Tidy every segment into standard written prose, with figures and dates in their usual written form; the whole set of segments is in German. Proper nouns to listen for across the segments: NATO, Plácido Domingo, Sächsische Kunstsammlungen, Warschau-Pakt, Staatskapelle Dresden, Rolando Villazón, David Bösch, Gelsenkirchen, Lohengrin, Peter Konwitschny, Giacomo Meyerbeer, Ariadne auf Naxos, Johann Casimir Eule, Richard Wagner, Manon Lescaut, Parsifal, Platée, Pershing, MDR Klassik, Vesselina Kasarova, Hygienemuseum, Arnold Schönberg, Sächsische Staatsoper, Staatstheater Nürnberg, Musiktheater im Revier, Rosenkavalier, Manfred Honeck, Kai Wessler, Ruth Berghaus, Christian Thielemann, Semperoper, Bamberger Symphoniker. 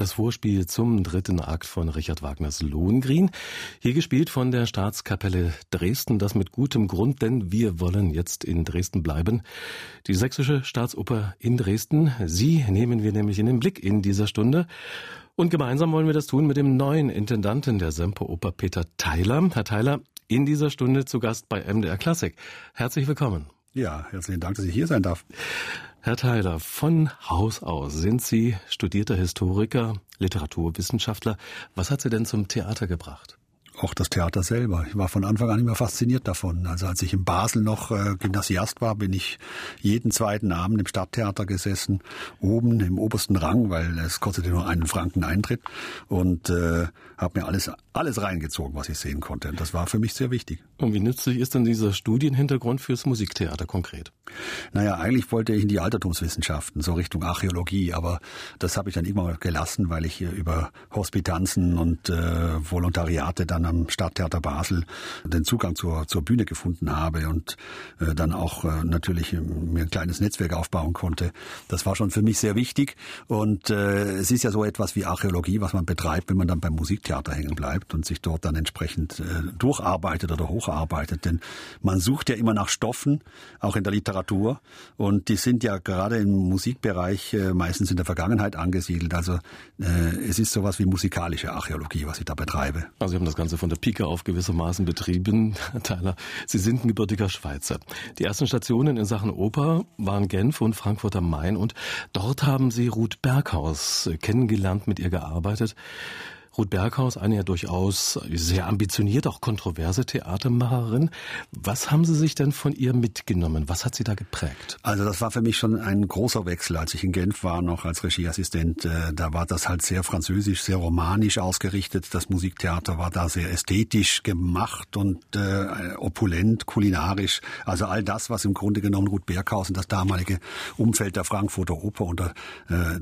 Das Vorspiel zum dritten Akt von Richard Wagners Lohengrin, hier gespielt von der Staatskapelle Dresden, das mit gutem Grund, denn wir wollen jetzt in Dresden bleiben. Die Sächsische Staatsoper in Dresden, sie nehmen wir nämlich in den Blick in dieser Stunde. Und gemeinsam wollen wir das tun mit dem neuen Intendanten der Semperoper, Peter Theiler. Herr Theiler, in dieser Stunde zu Gast bei MDR Klassik. Herzlich willkommen. Ja, herzlichen Dank, dass ich hier sein darf. Herr Theiler, von Haus aus sind Sie studierter Historiker, Literaturwissenschaftler. Was hat Sie denn zum Theater gebracht? Auch das Theater selber. Ich war von Anfang an immer fasziniert davon. Also als ich in Basel noch Gymnasiast war, bin ich jeden zweiten Abend im Stadttheater gesessen, oben im obersten Rang, weil es kostete nur einen Franken Eintritt, und habe mir alles reingezogen, was ich sehen konnte. Und das war für mich sehr wichtig. Und wie nützlich ist denn dieser Studienhintergrund fürs Musiktheater konkret? Naja, eigentlich wollte ich in die Altertumswissenschaften, so Richtung Archäologie, aber das habe ich dann immer gelassen, weil ich hier über Hospitanzen und Volontariate dann am Stadttheater Basel den Zugang zur Bühne gefunden habe und dann auch natürlich mir ein kleines Netzwerk aufbauen konnte. Das war schon für mich sehr wichtig, und es ist ja so etwas wie Archäologie, was man betreibt, wenn man dann beim Musiktheater hängen bleibt und sich dort dann entsprechend durcharbeitet oder hocharbeitet, denn man sucht ja immer nach Stoffen, auch in der Literatur, und die sind ja gerade im Musikbereich meistens in der Vergangenheit angesiedelt. Also es ist sowas wie musikalische Archäologie, was ich da betreibe. Also Sie haben das Ganze von der Pike auf gewissermaßen betrieben, Herr Theiler. Sie sind ein gebürtiger Schweizer. Die ersten Stationen in Sachen Oper waren Genf und Frankfurt am Main, und dort haben Sie Ruth Berghaus kennengelernt, mit ihr gearbeitet. Ruth Berghaus, eine ja durchaus sehr ambitionierte, auch kontroverse Theatermacherin. Was haben Sie sich denn von ihr mitgenommen? Was hat sie da geprägt? Also das war für mich schon ein großer Wechsel, als ich in Genf war, noch als Regieassistent. Da war das halt sehr französisch, sehr romanisch ausgerichtet. Das Musiktheater war da sehr ästhetisch gemacht und opulent, kulinarisch. Also all das, was im Grunde genommen Ruth Berghaus und das damalige Umfeld der Frankfurter Oper unter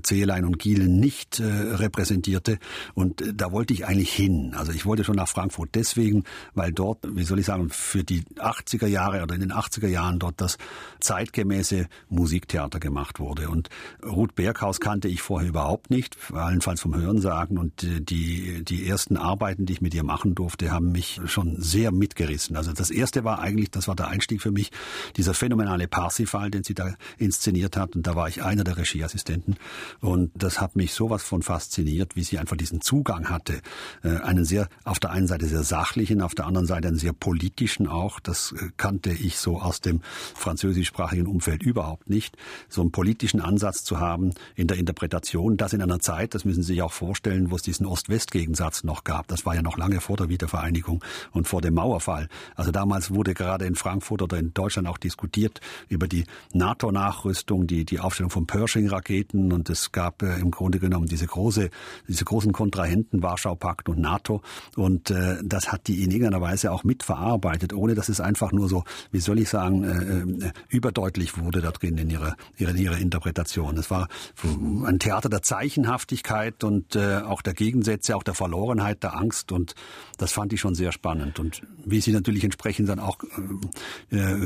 Zehlein und Gielen nicht repräsentierte. Und da wollte ich eigentlich hin. Also ich wollte schon nach Frankfurt deswegen, weil dort, wie soll ich sagen, für die 80er Jahre oder in den 80er Jahren dort das zeitgemäße Musiktheater gemacht wurde. Und Ruth Berghaus kannte ich vorher überhaupt nicht, allenfalls vom Hörensagen. Und die ersten Arbeiten, die ich mit ihr machen durfte, haben mich schon sehr mitgerissen. Also das erste war eigentlich, das war der Einstieg für mich, dieser phänomenale Parsifal, den sie da inszeniert hat. Und da war ich einer der Regieassistenten. Und das hat mich sowas von fasziniert, wie sie einfach diesen Zugang hatte, einen sehr, auf der einen Seite sehr sachlichen, auf der anderen Seite einen sehr politischen auch. Das kannte ich so aus dem französischsprachigen Umfeld überhaupt nicht. So einen politischen Ansatz zu haben in der Interpretation, das in einer Zeit, das müssen Sie sich auch vorstellen, wo es diesen Ost-West-Gegensatz noch gab. Das war ja noch lange vor der Wiedervereinigung und vor dem Mauerfall. Also damals wurde gerade in Frankfurt oder in Deutschland auch diskutiert über die NATO-Nachrüstung, die Aufstellung von Pershing-Raketen, und es gab im Grunde genommen diese großen Kontrahenten, Warschau-Pakt und NATO, und das hat die in irgendeiner Weise auch mitverarbeitet, ohne dass es einfach nur so, wie soll ich sagen, überdeutlich wurde da drin in ihrer Interpretation. Es war ein Theater der Zeichenhaftigkeit und auch der Gegensätze, auch der Verlorenheit, der Angst, und das fand ich schon sehr spannend. Und wie sie natürlich entsprechend dann auch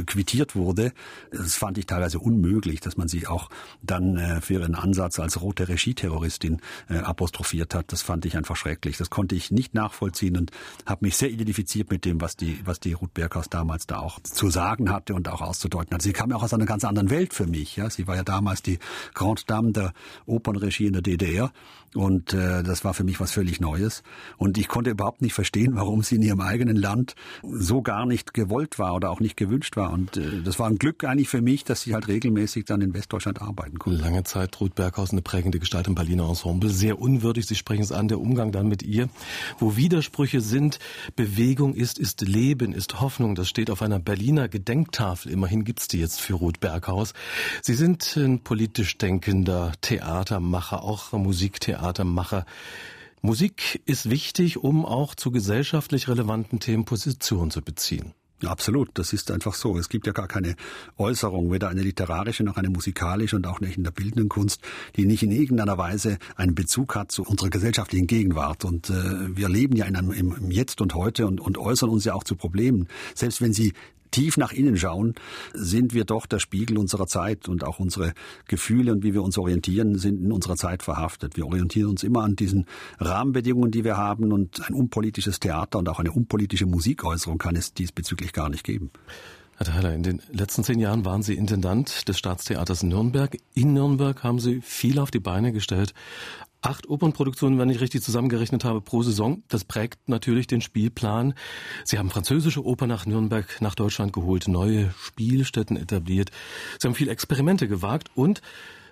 quittiert wurde, das fand ich teilweise unmöglich, dass man sie auch dann für ihren Ansatz als rote Regie-Terroristin apostrophiert hat. Das fand ich einfach schrecklich. Das konnte ich nicht nachvollziehen und habe mich sehr identifiziert mit dem, was die Ruth Berghaus damals da auch zu sagen hatte und auch auszudeuten hatte. Sie kam ja auch aus einer ganz anderen Welt für mich. Ja? Sie war ja damals die Grande Dame der Opernregie in der DDR, und das war für mich was völlig Neues. Und ich konnte überhaupt nicht verstehen, warum sie in ihrem eigenen Land so gar nicht gewollt war oder auch nicht gewünscht war. Und das war ein Glück eigentlich für mich, dass sie halt regelmäßig dann in Westdeutschland arbeiten konnte. Lange Zeit Ruth Berghaus eine prägende Gestalt im Berliner Ensemble. Sehr unwürdig, Sie sprechen es an, der Umgang dann mit ihr, wo Widersprüche sind. Bewegung ist Leben, ist Hoffnung. Das steht auf einer Berliner Gedenktafel. Immerhin gibt's die jetzt für Ruth Berghaus. Sie sind ein politisch denkender Theatermacher, auch Musiktheatermacher. Musik ist wichtig, um auch zu gesellschaftlich relevanten Themen Position zu beziehen. Absolut, das ist einfach so. Es gibt ja gar keine Äußerung, weder eine literarische noch eine musikalische und auch nicht in der bildenden Kunst, die nicht in irgendeiner Weise einen Bezug hat zu unserer gesellschaftlichen Gegenwart. Und wir leben ja im Jetzt und Heute und äußern uns ja auch zu Problemen. Selbst wenn Sie tief nach innen schauen, sind wir doch der Spiegel unserer Zeit, und auch unsere Gefühle und wie wir uns orientieren, sind in unserer Zeit verhaftet. Wir orientieren uns immer an diesen Rahmenbedingungen, die wir haben, und ein unpolitisches Theater und auch eine unpolitische Musikäußerung kann es diesbezüglich gar nicht geben. Herr Theiler, in den letzten 10 Jahren waren Sie Intendant des Staatstheaters Nürnberg. In Nürnberg haben Sie viel auf die Beine gestellt. 8 Opernproduktionen, wenn ich richtig zusammengerechnet habe, pro Saison. Das prägt natürlich den Spielplan. Sie haben französische Oper nach Nürnberg, nach Deutschland geholt, neue Spielstätten etabliert. Sie haben viele Experimente gewagt und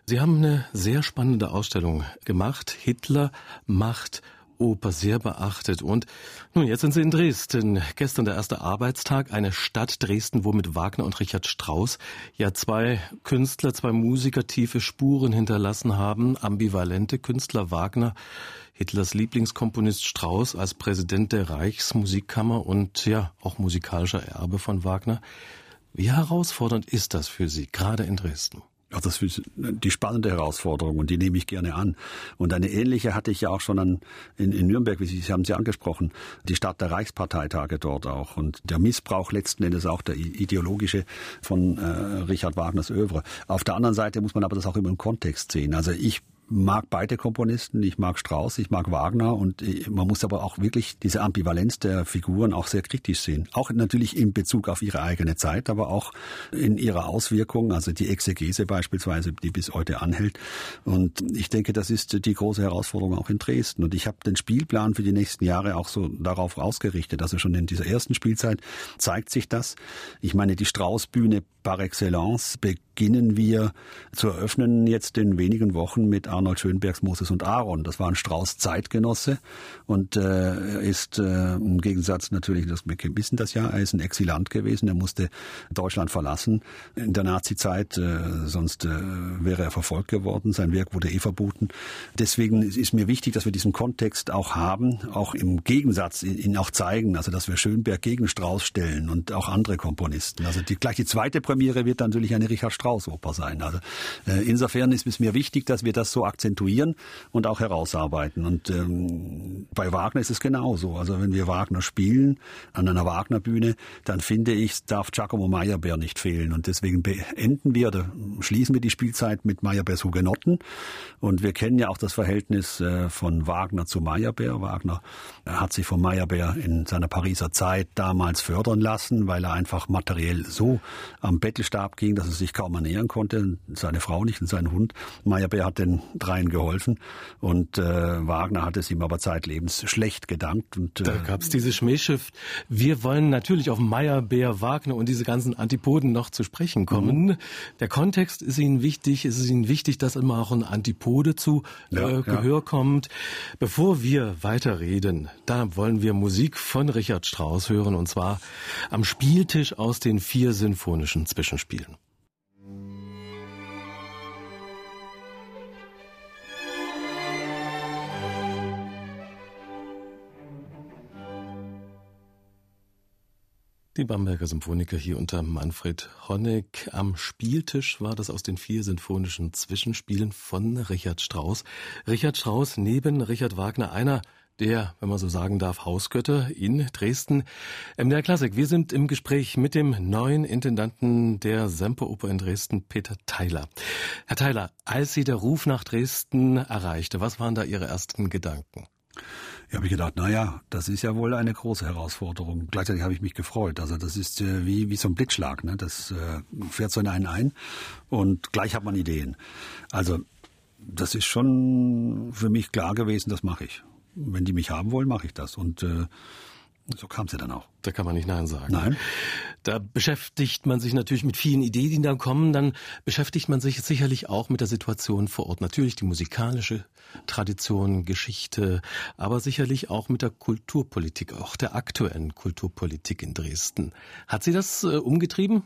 Sie haben eine sehr spannende Ausstellung gemacht. Hitler macht Oper, sehr beachtet. Und nun, jetzt sind Sie in Dresden. Gestern der erste Arbeitstag, eine Stadt Dresden, wo mit Wagner und Richard Strauss ja 2 Musiker tiefe Spuren hinterlassen haben. Ambivalente Künstler, Wagner, Hitlers Lieblingskomponist Strauss als Präsident der Reichsmusikkammer und ja auch musikalischer Erbe von Wagner. Wie herausfordernd ist das für Sie, gerade in Dresden? Ach, das ist die spannende Herausforderung und die nehme ich gerne an. Und eine ähnliche hatte ich ja auch schon in Nürnberg, wie Sie haben sie angesprochen, die Stadt der Reichsparteitage dort auch und der Missbrauch letzten Endes auch der ideologische von Richard Wagners Œuvre. Auf der anderen Seite muss man aber das auch immer im Kontext sehen. Also ich mag beide Komponisten, ich mag Strauss, ich mag Wagner, und man muss aber auch wirklich diese Ambivalenz der Figuren auch sehr kritisch sehen. Auch natürlich in Bezug auf ihre eigene Zeit, aber auch in ihrer Auswirkung, also die Exegese beispielsweise, die bis heute anhält. Und ich denke, das ist die große Herausforderung auch in Dresden. Und ich habe den Spielplan für die nächsten Jahre auch so darauf ausgerichtet. Also schon in dieser ersten Spielzeit zeigt sich das. Ich meine, die Strauss-Bühne par excellence beginnen wir zu eröffnen jetzt in wenigen Wochen mit Arnold Schönbergs Moses und Aaron. Das war ein Strauß Zeitgenosse und ist im Gegensatz natürlich, wir wissen das ja, er ist ein Exilant gewesen, er musste Deutschland verlassen in der Nazizeit, sonst wäre er verfolgt geworden, sein Werk wurde verboten. Deswegen ist mir wichtig, dass wir diesen Kontext auch haben, auch im Gegensatz, ihn auch zeigen, also dass wir Schönberg gegen Strauß stellen und auch andere Komponisten. Also gleich die zweite Premiere wird natürlich eine Richard-Strauss-Oper sein. Also insofern ist es mir wichtig, dass wir das so akzentuieren und auch herausarbeiten. Und bei Wagner ist es genauso. Also wenn wir Wagner spielen an einer Wagner-Bühne, dann finde ich, darf Giacomo Meyerbeer nicht fehlen. Und deswegen beenden wir oder schließen wir die Spielzeit mit Meyerbeers Hugenotten. Und wir kennen ja auch das Verhältnis von Wagner zu Meyerbeer. Wagner hat sich von Meyerbeer in seiner Pariser Zeit damals fördern lassen, weil er einfach materiell so am Bettelstab ging, dass er sich kaum ernähren konnte, seine Frau nicht und sein Hund. Meyerbeer hat den dreien geholfen und Wagner hat es ihm aber zeitlebens schlecht gedankt. Und da gab es diese Schmähschrift. Wir wollen natürlich auf Meyerbeer, Wagner und diese ganzen Antipoden noch zu sprechen kommen. Mhm. Der Kontext ist Ihnen wichtig. Es ist Ihnen wichtig, dass immer auch ein Antipode zu Gehör kommt. Bevor wir weiterreden, da wollen wir Musik von Richard Strauss hören, und zwar am Spieltisch aus den 4 symphonischen Zwischenspielen. Die Bamberger Symphoniker hier unter Manfred Honeck. Am Spieltisch war das aus den 4 symphonischen Zwischenspielen von Richard Strauss. Richard Strauss neben Richard Wagner, einer der, wenn man so sagen darf, Hausgötter in Dresden. MDR Klassik, wir sind im Gespräch mit dem neuen Intendanten der Semperoper in Dresden, Peter Theiler. Herr Theiler, als Sie der Ruf nach Dresden erreichte, was waren da Ihre ersten Gedanken? Ich habe gedacht, das ist ja wohl eine große Herausforderung. Gleichzeitig habe ich mich gefreut. Also das ist wie so ein Blitzschlag, ne? Das fährt so in einen ein und gleich hat man Ideen. Also das ist schon für mich klar gewesen, das mache ich. Wenn die mich haben wollen, mache ich das. Und so kam es ja dann auch. Da kann man nicht Nein sagen. Nein. Da beschäftigt man sich natürlich mit vielen Ideen, die da kommen. Dann beschäftigt man sich sicherlich auch mit der Situation vor Ort. Natürlich die musikalische Tradition, Geschichte, aber sicherlich auch mit der Kulturpolitik, auch der aktuellen Kulturpolitik in Dresden. Hat Sie das umgetrieben?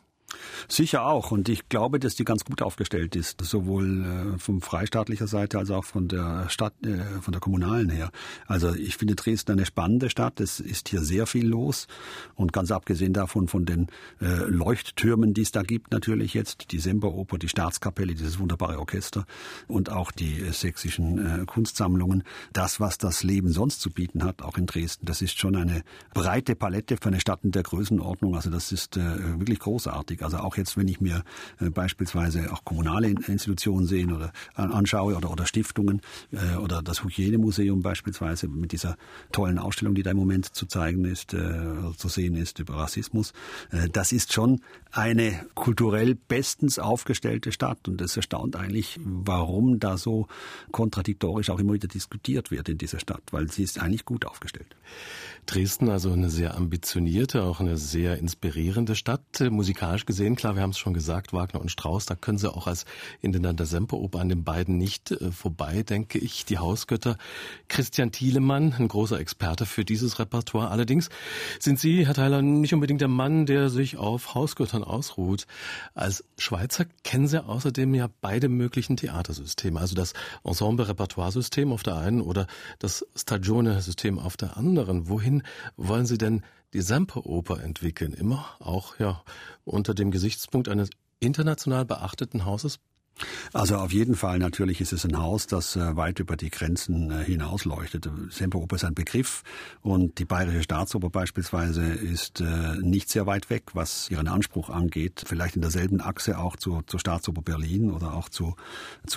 Sicher auch. Und ich glaube, dass die ganz gut aufgestellt ist, sowohl vom freistaatlicher Seite als auch von der Stadt, von der kommunalen her. Also ich finde Dresden eine spannende Stadt. Es ist hier sehr viel los. Und ganz abgesehen davon von den Leuchttürmen, die es da gibt natürlich jetzt, die Semperoper, die Staatskapelle, dieses wunderbare Orchester und auch die sächsischen Kunstsammlungen. Das, was das Leben sonst zu bieten hat, auch in Dresden, das ist schon eine breite Palette für eine Stadt in der Größenordnung. Also das ist wirklich großartig. Also auch jetzt, wenn ich mir beispielsweise auch kommunale Institutionen sehe oder anschaue oder Stiftungen oder das Hygienemuseum beispielsweise mit dieser tollen Ausstellung, die da im Moment zu zeigen ist, zu sehen ist über Rassismus. Das ist schon eine kulturell bestens aufgestellte Stadt und es erstaunt eigentlich, warum da so kontradiktorisch auch immer wieder diskutiert wird in dieser Stadt, weil sie ist eigentlich gut aufgestellt. Dresden, also eine sehr ambitionierte, auch eine sehr inspirierende Stadt, musikalisch gesehen, klar, wir haben es schon gesagt, Wagner und Strauss, da können Sie auch als Intendant der Semperoper an den beiden nicht vorbei, denke ich, die Hausgötter. Christian Thielemann, ein großer Experte für dieses Repertoire. Allerdings sind Sie, Herr Theiler, nicht unbedingt der Mann, der sich auf Hausgöttern ausruht. Als Schweizer kennen Sie außerdem ja beide möglichen Theatersysteme, also das Ensemble-Repertoire-System auf der einen oder das Stagione-System auf der anderen. Wohin wollen Sie denn die Semperoper entwickeln, immer auch ja unter dem Gesichtspunkt eines international beachteten Hauses? Also auf jeden Fall, natürlich ist es ein Haus, das weit über die Grenzen hinaus leuchtet. Semperoper ist ein Begriff und die Bayerische Staatsoper beispielsweise ist nicht sehr weit weg, was ihren Anspruch angeht. Vielleicht in derselben Achse auch zur Staatsoper Berlin oder auch zu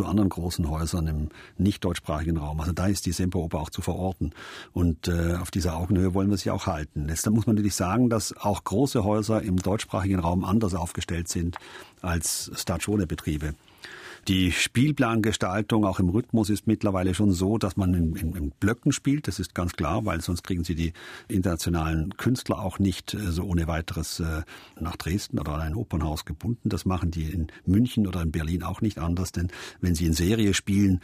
anderen großen Häusern im nicht deutschsprachigen Raum. Also da ist die Semperoper auch zu verorten und auf dieser Augenhöhe wollen wir sie auch halten. Jetzt muss man natürlich sagen, dass auch große Häuser im deutschsprachigen Raum anders aufgestellt sind als Stagione-Betriebe. Die Spielplangestaltung auch im Rhythmus ist mittlerweile schon so, dass man in Blöcken spielt. Das ist ganz klar, weil sonst kriegen Sie die internationalen Künstler auch nicht so ohne weiteres nach Dresden oder an ein Opernhaus gebunden. Das machen die in München oder in Berlin auch nicht anders, denn wenn Sie in Serie spielen,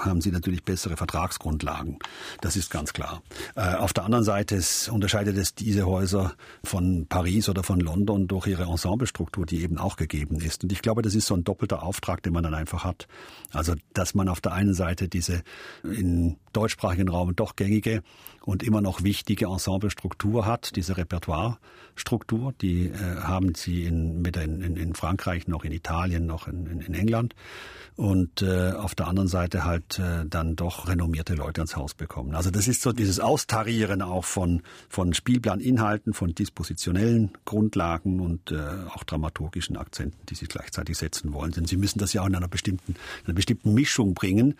haben Sie natürlich bessere Vertragsgrundlagen. Das ist ganz klar. Auf der anderen Seite unterscheidet es diese Häuser von Paris oder von London durch ihre Ensemblestruktur, die eben auch gegeben ist. Und ich glaube, das ist so ein doppelter Auftrag, den man dann einfach hat. Also, dass man auf der einen Seite diese im deutschsprachigen Raum doch gängige und immer noch wichtige Ensemblestruktur hat, diese Repertoirestruktur, die haben sie in Frankreich, noch in Italien, noch in England und auf der anderen Seite halt dann doch renommierte Leute ans Haus bekommen. Also das ist so dieses Austarieren auch von Spielplaninhalten, von dispositionellen Grundlagen und auch dramaturgischen Akzenten, die sie gleichzeitig setzen wollen. Denn sie müssen das ja auch in einer bestimmten Mischung bringen,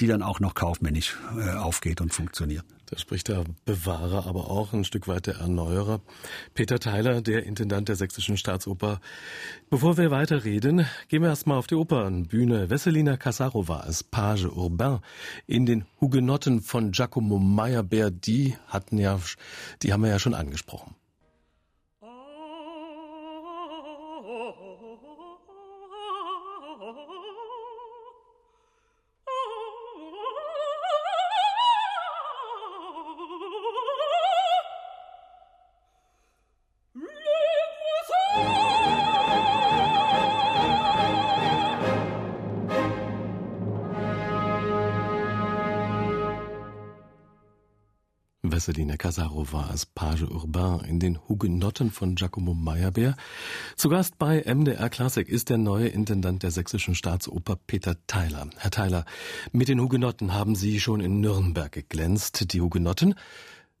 die dann auch noch kaufmännisch aufgeht und funktioniert. Da spricht der Bewahrer, aber auch ein Stück weit der Erneuerer. Peter Theiler, der Intendant der Sächsischen Staatsoper. Bevor wir weiterreden, gehen wir erstmal auf die Opernbühne. Vesselina Kasarova als Page Urbain in den Hugenotten von Giacomo Meyerbeer. Die haben wir ja schon angesprochen. Vesselina Kasarova als Page Urbain in den Hugenotten von Giacomo Meyerbeer. Zu Gast bei MDR Klassik ist der neue Intendant der Sächsischen Staatsoper Peter Theiler. Herr Theiler, mit den Hugenotten haben Sie schon in Nürnberg geglänzt. Die Hugenotten,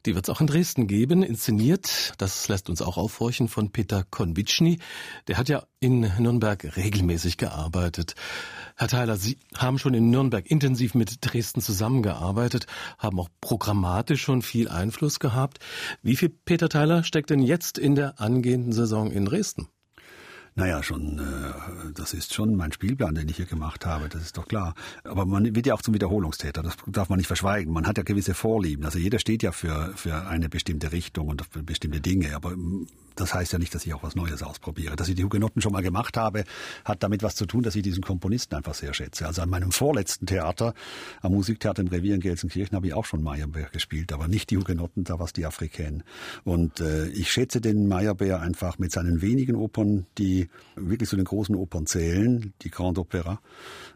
die wird es auch in Dresden geben, inszeniert. Das lässt uns auch aufhorchen von Peter Konwitschny. Der hat ja in Nürnberg regelmäßig gearbeitet. Herr Theiler, Sie haben schon in Nürnberg intensiv mit Dresden zusammengearbeitet, haben auch programmatisch schon viel Einfluss gehabt. Wie viel Peter Theiler steckt denn jetzt in der angehenden Saison in Dresden? Naja, das ist schon mein Spielplan, den ich hier gemacht habe, das ist doch klar. Aber man wird ja auch zum Wiederholungstäter, das darf man nicht verschweigen. Man hat ja gewisse Vorlieben, also jeder steht ja für eine bestimmte Richtung und für bestimmte Dinge, aber das heißt ja nicht, dass ich auch was Neues ausprobiere. Dass ich die Hugenotten schon mal gemacht habe, hat damit was zu tun, dass ich diesen Komponisten einfach sehr schätze. Also an meinem vorletzten Theater, am Musiktheater im Revier in Gelsenkirchen, habe ich auch schon Meyerbeer gespielt, aber nicht die Hugenotten, da war es die Afrikaner. Und ich schätze den Meyerbeer einfach mit seinen wenigen Opern, die die wirklich zu den großen Opern zählen, die Grand Opera.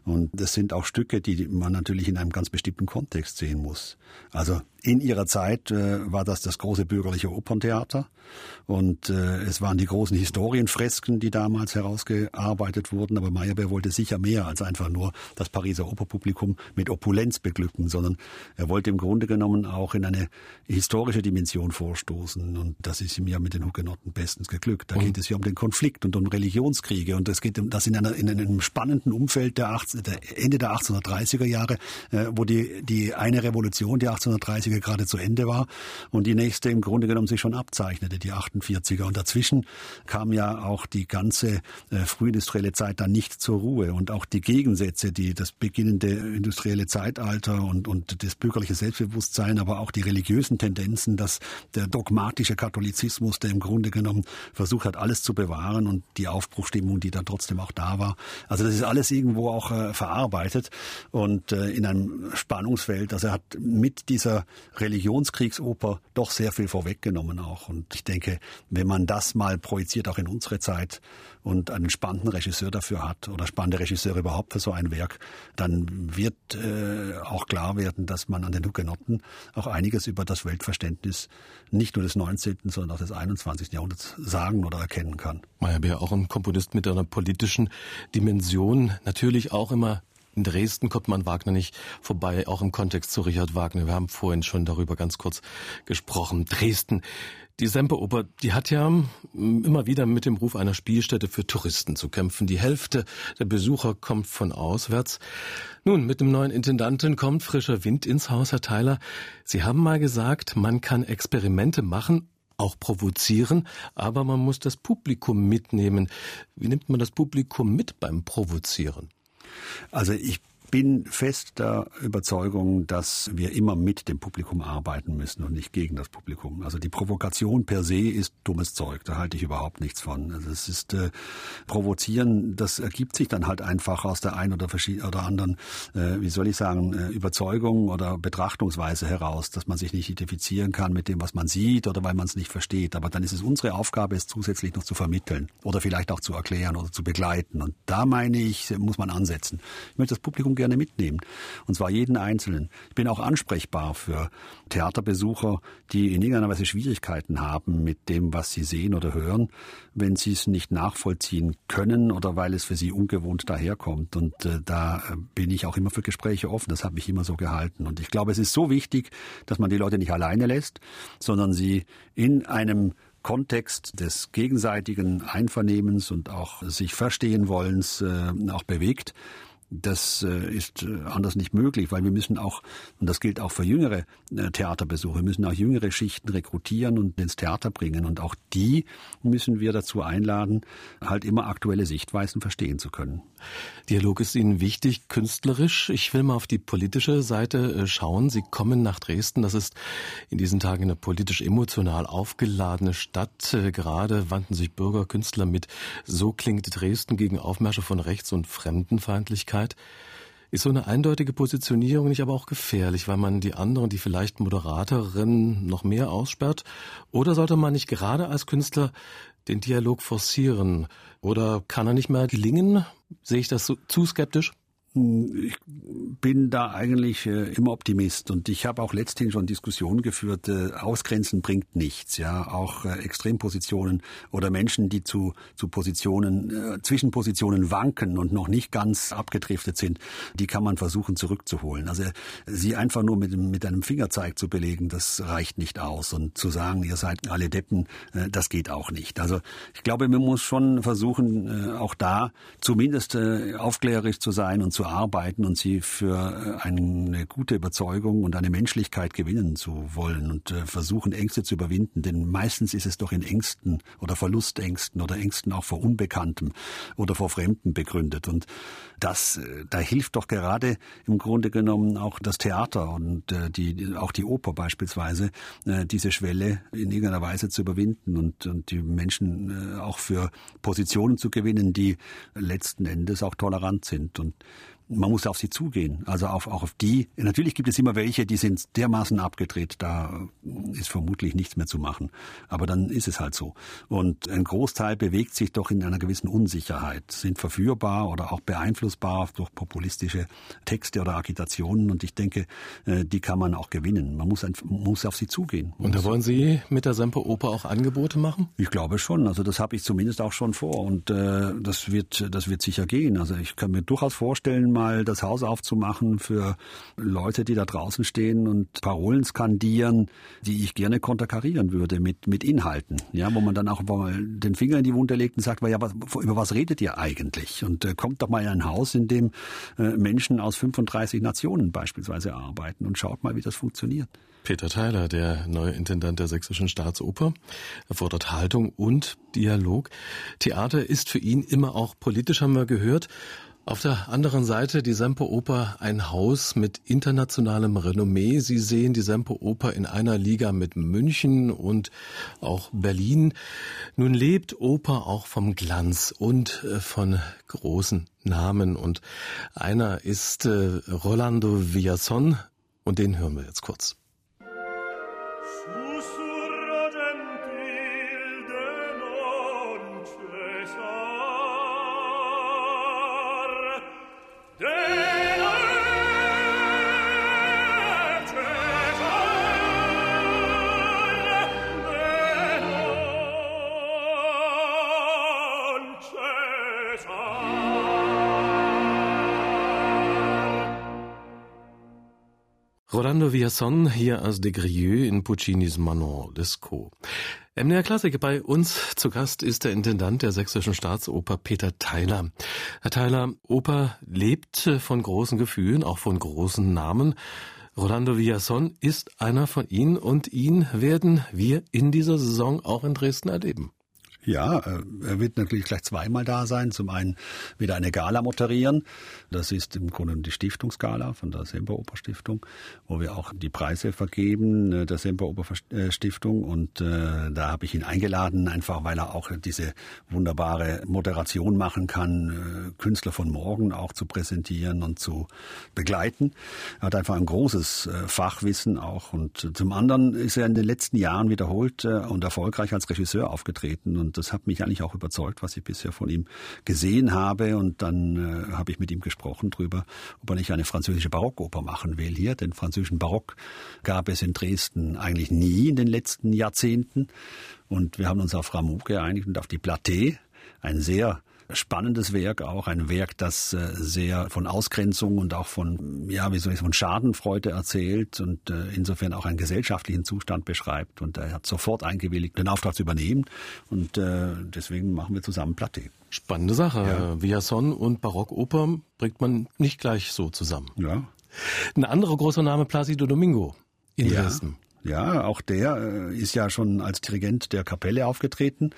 Und das sind auch Stücke, die man natürlich in einem ganz bestimmten Kontext sehen muss. Also in ihrer Zeit war das große bürgerliche Operntheater und es waren die großen Historienfresken, die damals herausgearbeitet wurden. Aber Meyerbeer wollte sicher mehr als einfach nur das Pariser Operpublikum mit Opulenz beglücken, sondern er wollte im Grunde genommen auch in eine historische Dimension vorstoßen. Und das ist ihm ja mit den Hugenotten bestens geglückt. Da geht es ja um den Konflikt und um Religionskriege. Und es geht um das in einem spannenden Umfeld Ende der 1830er Jahre, wo die eine Revolution, die 1830er gerade zu Ende war und die nächste im Grunde genommen sich schon abzeichnete, die 48er. Und dazwischen kam ja auch die ganze frühindustrielle Zeit dann nicht zur Ruhe. Und auch die Gegensätze, die das beginnende industrielle Zeitalter und das bürgerliche Selbstbewusstsein, aber auch die religiösen Tendenzen, dass der dogmatische Katholizismus, der im Grunde genommen versucht hat, alles zu bewahren und die Aufbruchstimmung, die dann trotzdem auch da war. Also das ist alles irgendwo auch verarbeitet und in einem Spannungsfeld. Also er hat mit dieser Religionskriegsoper doch sehr viel vorweggenommen auch. Und ich denke, wenn man das mal projiziert, auch in unsere Zeit, und einen spannenden Regisseur dafür hat oder spannende Regisseure überhaupt für so ein Werk, dann wird auch klar werden, dass man an den Hugenotten auch einiges über das Weltverständnis nicht nur des 19., sondern auch des 21. Jahrhunderts sagen oder erkennen kann. Meyerbeer, auch ein Komponist mit einer politischen Dimension, natürlich auch immer. In Dresden kommt man Wagner nicht vorbei, auch im Kontext zu Richard Wagner. Wir haben vorhin schon darüber ganz kurz gesprochen. Dresden, die Semperoper, die hat ja immer wieder mit dem Ruf einer Spielstätte für Touristen zu kämpfen. Die Hälfte der Besucher kommt von auswärts. Nun, mit dem neuen Intendanten kommt frischer Wind ins Haus, Herr Theiler. Sie haben mal gesagt, man kann Experimente machen, auch provozieren, aber man muss das Publikum mitnehmen. Wie nimmt man das Publikum mit beim Provozieren? Also ich bin fest der Überzeugung, dass wir immer mit dem Publikum arbeiten müssen und nicht gegen das Publikum. Also die Provokation per se ist dummes Zeug, da halte ich überhaupt nichts von. Also es ist provozieren, das ergibt sich dann halt einfach aus der einen oder anderen, Überzeugung oder Betrachtungsweise heraus, dass man sich nicht identifizieren kann mit dem, was man sieht oder weil man es nicht versteht. Aber dann ist es unsere Aufgabe, es zusätzlich noch zu vermitteln oder vielleicht auch zu erklären oder zu begleiten. Und da meine ich, muss man ansetzen. Ich möchte das Publikum gerne mitnehmen. Und zwar jeden Einzelnen. Ich bin auch ansprechbar für Theaterbesucher, die in irgendeiner Weise Schwierigkeiten haben mit dem, was sie sehen oder hören, wenn sie es nicht nachvollziehen können oder weil es für sie ungewohnt daherkommt. Und da bin ich auch immer für Gespräche offen. Das hat mich immer so gehalten. Und ich glaube, es ist so wichtig, dass man die Leute nicht alleine lässt, sondern sie in einem Kontext des gegenseitigen Einvernehmens und auch sich verstehen wollens auch bewegt. Das ist anders nicht möglich, weil wir müssen auch, und das gilt auch für jüngere Theaterbesuche, wir müssen auch jüngere Schichten rekrutieren und ins Theater bringen. Und auch die müssen wir dazu einladen, halt immer aktuelle Sichtweisen verstehen zu können. Dialog ist Ihnen wichtig, künstlerisch. Ich will mal auf die politische Seite schauen. Sie kommen nach Dresden. Das ist in diesen Tagen eine politisch-emotional aufgeladene Stadt. Gerade wandten sich Bürger, Künstler mit "So klingt Dresden" gegen Aufmärsche von Rechts- und Fremdenfeindlichkeit. Ist so eine eindeutige Positionierung nicht aber auch gefährlich, weil man die anderen, die vielleicht Moderaterinnen, noch mehr aussperrt? Oder sollte man nicht gerade als Künstler den Dialog forcieren? Oder kann er nicht mehr gelingen? Sehe ich das so, zu skeptisch? Ich bin da eigentlich immer Optimist und ich habe auch letzthin schon Diskussionen geführt, Ausgrenzen bringt nichts, ja, auch Extrempositionen oder Menschen, die zu Positionen, Zwischenpositionen wanken und noch nicht ganz abgedriftet sind, die kann man versuchen zurückzuholen. Also sie einfach nur mit einem Fingerzeig zu belegen, das reicht nicht aus, und zu sagen, ihr seid alle Deppen, das geht auch nicht. Also ich glaube, man muss schon versuchen, auch da zumindest aufklärerisch zu sein und zu arbeiten und sie für eine gute Überzeugung und eine Menschlichkeit gewinnen zu wollen und versuchen, Ängste zu überwinden. Denn meistens ist es doch in Ängsten oder Verlustängsten oder Ängsten auch vor Unbekanntem oder vor Fremden begründet. Und das, da hilft doch gerade im Grunde genommen auch das Theater und auch die Oper beispielsweise, diese Schwelle in irgendeiner Weise zu überwinden und die Menschen auch für Positionen zu gewinnen, die letzten Endes auch tolerant sind. Und man muss auf sie zugehen, also auch auf die. Natürlich gibt es immer welche, die sind dermaßen abgedreht, da ist vermutlich nichts mehr zu machen. Aber dann ist es halt so. Und ein Großteil bewegt sich doch in einer gewissen Unsicherheit, sind verführbar oder auch beeinflussbar durch populistische Texte oder Agitationen. Und ich denke, die kann man auch gewinnen. Man muss auf sie zugehen. Und da wollen Sie mit der Semperoper auch Angebote machen? Ich glaube schon. Also das habe ich zumindest auch schon vor. Und das wird sicher gehen. Also ich kann mir durchaus vorstellen, mal das Haus aufzumachen für Leute, die da draußen stehen und Parolen skandieren, die ich gerne konterkarieren würde mit Inhalten, ja, wo man dann auch mal den Finger in die Wunde legt und sagt, ja, über was redet ihr eigentlich? Und kommt doch mal in ein Haus, in dem Menschen aus 35 Nationen beispielsweise arbeiten und schaut mal, wie das funktioniert. Peter Theiler, der neue Intendant der Sächsischen Staatsoper, erfordert Haltung und Dialog. Theater ist für ihn immer auch politisch, haben wir gehört. Auf der anderen Seite die Semperoper, ein Haus mit internationalem Renommee. Sie sehen die Semperoper in einer Liga mit München und auch Berlin. Nun lebt Oper auch vom Glanz und von großen Namen. Und einer ist Rolando Villazón und den hören wir jetzt kurz. Rolando Villazón hier als De Grieux in Puccinis Manon Lescaut. MDR Klassik, bei uns zu Gast ist der Intendant der Sächsischen Staatsoper Peter Theiler. Herr Theiler, Oper lebt von großen Gefühlen, auch von großen Namen. Rolando Villazón ist einer von ihnen und ihn werden wir in dieser Saison auch in Dresden erleben. Ja, er wird natürlich gleich zweimal da sein. Zum einen wird er eine Gala moderieren. Das ist im Grunde die Stiftungsgala von der Semperoper-Stiftung, wo wir auch die Preise vergeben der Semperoper-Stiftung. Und da habe ich ihn eingeladen, einfach weil er auch diese wunderbare Moderation machen kann, Künstler von morgen auch zu präsentieren und zu begleiten. Er hat einfach ein großes Fachwissen auch. Und zum anderen ist er in den letzten Jahren wiederholt und erfolgreich als Regisseur aufgetreten. Und das hat mich eigentlich auch überzeugt, was ich bisher von ihm gesehen habe. Und dann habe ich mit ihm gesprochen darüber, ob er nicht eine französische Barockoper machen will hier. Den französischen Barock gab es in Dresden eigentlich nie in den letzten Jahrzehnten. Und wir haben uns auf Rameau geeinigt und auf die Platée, ein sehr spannendes Werk auch, ein Werk, das sehr von Ausgrenzung und auch von, von Schadenfreude erzählt und insofern auch einen gesellschaftlichen Zustand beschreibt. Und er hat sofort eingewilligt, den Auftrag zu übernehmen. Und deswegen machen wir zusammen Platée. Spannende Sache. Ja. Villazón und Barockoper bringt man nicht gleich so zusammen. Ja. Ein anderer großer Name, Plácido Domingo in Dresden. Ja, auch der ist ja schon als Dirigent der Kapelle aufgetreten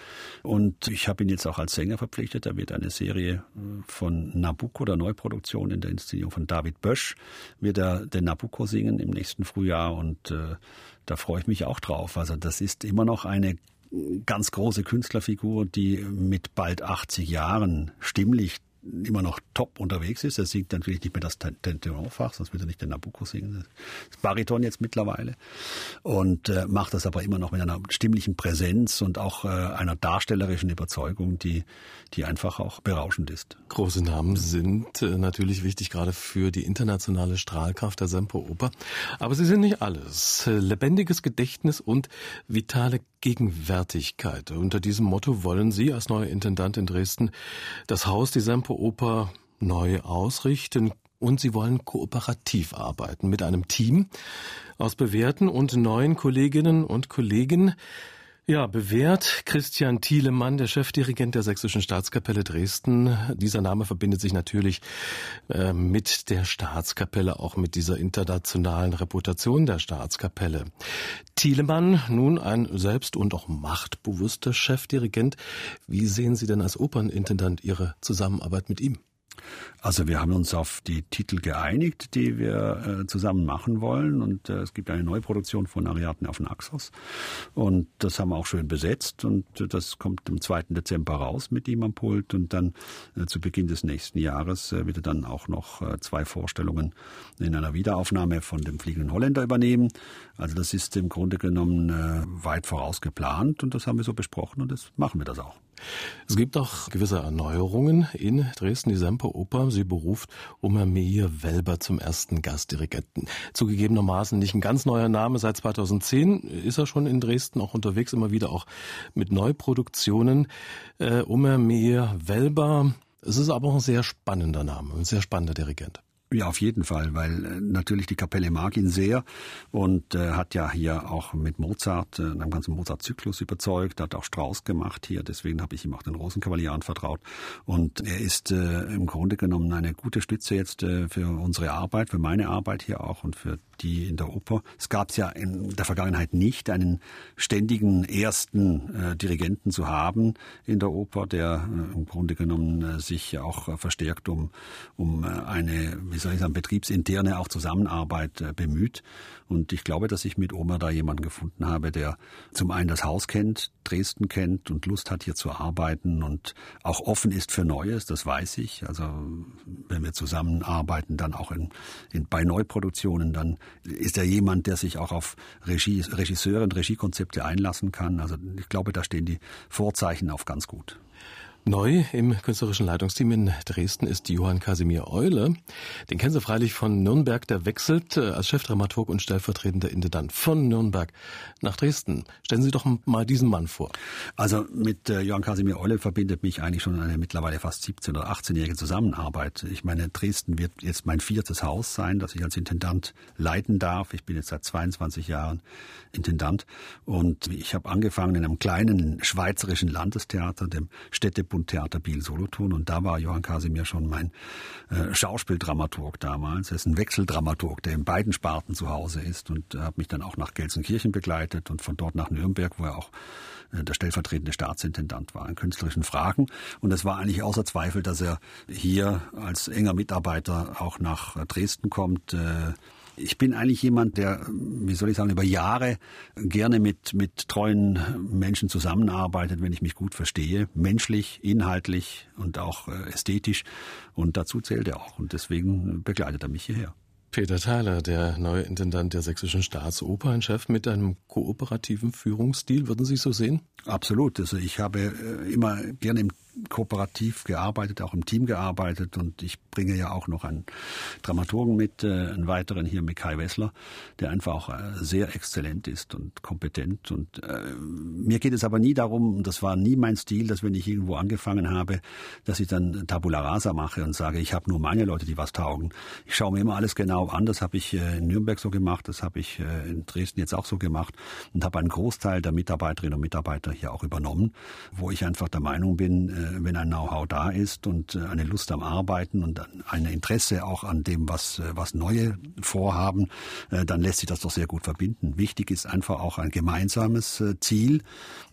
und ich habe ihn jetzt auch als Sänger verpflichtet. Da wird eine Serie von Nabucco, der Neuproduktion in der Inszenierung von David Bösch, wird er den Nabucco singen im nächsten Frühjahr und da freue ich mich auch drauf. Also das ist immer noch eine ganz große Künstlerfigur, die mit bald 80 Jahren stimmlich immer noch top unterwegs ist. Er singt natürlich nicht mehr das Tenorfach, sonst würde er nicht den Nabucco singen. Das Bariton jetzt mittlerweile. Und macht das aber immer noch mit einer stimmlichen Präsenz und auch einer darstellerischen Überzeugung, die einfach auch berauschend ist. Große Namen sind natürlich wichtig, gerade für die internationale Strahlkraft der Semperoper. Aber sie sind nicht alles. Lebendiges Gedächtnis und vitale Gegenwärtigkeit. Unter diesem Motto wollen Sie als neuer Intendant in Dresden das Haus, die Semperoper, neu ausrichten und Sie wollen kooperativ arbeiten mit einem Team aus bewährten und neuen Kolleginnen und Kollegen. Ja, bewährt Christian Thielemann, der Chefdirigent der Sächsischen Staatskapelle Dresden. Dieser Name verbindet sich natürlich mit der Staatskapelle, auch mit dieser internationalen Reputation der Staatskapelle. Thielemann, nun ein selbst- und auch machtbewusster Chefdirigent. Wie sehen Sie denn als Opernintendant Ihre Zusammenarbeit mit ihm? Also wir haben uns auf die Titel geeinigt, die wir zusammen machen wollen, und es gibt eine Neuproduktion von Ariadne auf Naxos und das haben wir auch schön besetzt und das kommt am 2. Dezember raus mit ihm am Pult und dann zu Beginn des nächsten Jahres wird er dann auch noch 2 Vorstellungen in einer Wiederaufnahme von dem Fliegenden Holländer übernehmen. Also das ist im Grunde genommen weit voraus geplant und das haben wir so besprochen und das machen wir das auch. Es gibt auch gewisse Erneuerungen in Dresden. Die Semperoper, sie beruft Omer Meir Welber zum ersten Gastdirigenten. Zugegebenermaßen nicht ein ganz neuer Name. Seit 2010 ist er schon in Dresden auch unterwegs, immer wieder auch mit Neuproduktionen. Omer Meir Welber, es ist aber auch ein sehr spannender Name, ein sehr spannender Dirigent. Ja, auf jeden Fall, weil natürlich die Kapelle mag ihn sehr und hat ja hier auch mit Mozart, einem ganzen Mozart-Zyklus überzeugt, hat auch Strauss gemacht hier, deswegen habe ich ihm auch den Rosenkavalier anvertraut und er ist im Grunde genommen eine gute Stütze jetzt für unsere Arbeit, für meine Arbeit hier auch und für die in der Oper. Es gab es ja in der Vergangenheit nicht, einen ständigen ersten Dirigenten zu haben in der Oper, der im Grunde genommen sich auch verstärkt um eine, wie soll ich sagen, betriebsinterne auch Zusammenarbeit bemüht. Und ich glaube, dass ich mit Omer da jemanden gefunden habe, der zum einen das Haus kennt, Dresden kennt und Lust hat, hier zu arbeiten und auch offen ist für Neues, das weiß ich. Also wenn wir zusammenarbeiten, dann auch bei Neuproduktionen, dann ist er jemand, der sich auch auf Regisseure und Regiekonzepte einlassen kann. Also ich glaube, da stehen die Vorzeichen auf ganz gut. Neu im künstlerischen Leitungsteam in Dresden ist Johann Casimir Eule. Den kennen Sie freilich von Nürnberg, der wechselt als Chefdramaturg und stellvertretender Intendant von Nürnberg nach Dresden. Stellen Sie doch mal diesen Mann vor. Also mit Johann Casimir Eule verbindet mich eigentlich schon eine mittlerweile fast 17- oder 18-jährige Zusammenarbeit. Ich meine, Dresden wird jetzt mein 4. Haus sein, das ich als Intendant leiten darf. Ich bin jetzt seit 22 Jahren Intendant und ich habe angefangen in einem kleinen schweizerischen Landestheater, dem Städtebund und Theater Biel Solothurn, und da war Johann Casimir schon mein Schauspieldramaturg damals. Er ist ein Wechseldramaturg, der in beiden Sparten zu Hause ist, und habe mich dann auch nach Gelsenkirchen begleitet und von dort nach Nürnberg, wo er auch der stellvertretende Staatsintendant war in künstlerischen Fragen. Und es war eigentlich außer Zweifel, dass er hier als enger Mitarbeiter auch nach Dresden kommt. Ich bin eigentlich jemand, der, wie soll ich sagen, über Jahre gerne mit treuen Menschen zusammenarbeitet, wenn ich mich gut verstehe, menschlich, inhaltlich und auch ästhetisch. Und dazu zählt er auch und deswegen begleitet er mich hierher. Peter Theiler, der neue Intendant der Sächsischen Staatsoper, ein Chef mit einem kooperativen Führungsstil, würden Sie so sehen? Absolut. Also ich habe immer gerne im kooperativ gearbeitet, auch im Team gearbeitet, und ich bringe ja auch noch einen Dramaturgen mit, einen weiteren hier mit Kai Wessler, der einfach auch sehr exzellent ist und kompetent. Und mir geht es aber nie darum, das war nie mein Stil, dass wenn ich irgendwo angefangen habe, dass ich dann Tabula Rasa mache und sage, ich habe nur meine Leute, die was taugen. Ich schaue mir immer alles genau an, das habe ich in Nürnberg so gemacht, das habe ich in Dresden jetzt auch so gemacht und habe einen Großteil der Mitarbeiterinnen und Mitarbeiter hier auch übernommen, wo ich einfach der Meinung bin, wenn ein Know-how da ist und eine Lust am Arbeiten und ein Interesse auch an dem, was Neue vorhaben, dann lässt sich das doch sehr gut verbinden. Wichtig ist einfach auch ein gemeinsames Ziel,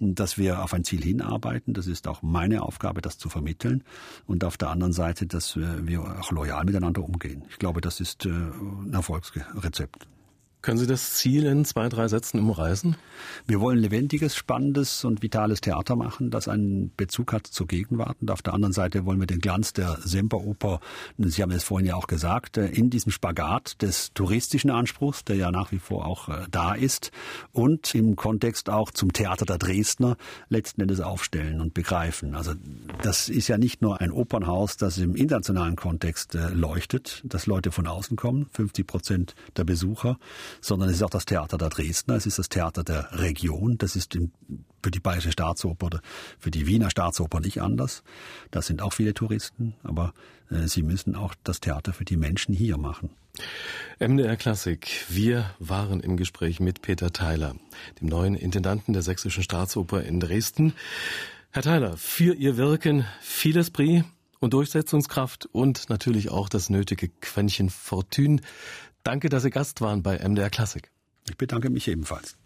dass wir auf ein Ziel hinarbeiten. Das ist auch meine Aufgabe, das zu vermitteln. Und auf der anderen Seite, dass wir auch loyal miteinander umgehen. Ich glaube, das ist ein Erfolgsrezept. Können Sie das Ziel in 2, 3 Sätzen umreißen? Wir wollen lebendiges, spannendes und vitales Theater machen, das einen Bezug hat zur Gegenwart. Und auf der anderen Seite wollen wir den Glanz der Semperoper, Sie haben es vorhin ja auch gesagt, in diesem Spagat des touristischen Anspruchs, der ja nach wie vor auch da ist, und im Kontext auch zum Theater der Dresdner letzten Endes aufstellen und begreifen. Also das ist ja nicht nur ein Opernhaus, das im internationalen Kontext leuchtet, dass Leute von außen kommen, 50% der Besucher, sondern es ist auch das Theater der Dresdner, es ist das Theater der Region, das ist für die Bayerische Staatsoper oder für die Wiener Staatsoper nicht anders. Das sind auch viele Touristen, aber sie müssen auch das Theater für die Menschen hier machen. MDR Klassik. Wir waren im Gespräch mit Peter Theiler, dem neuen Intendanten der Sächsischen Staatsoper in Dresden. Herr Theiler, für Ihr Wirken viel Esprit und Durchsetzungskraft und natürlich auch das nötige Quäntchen Fortune. Danke, dass Sie Gast waren bei MDR Klassik. Ich bedanke mich ebenfalls.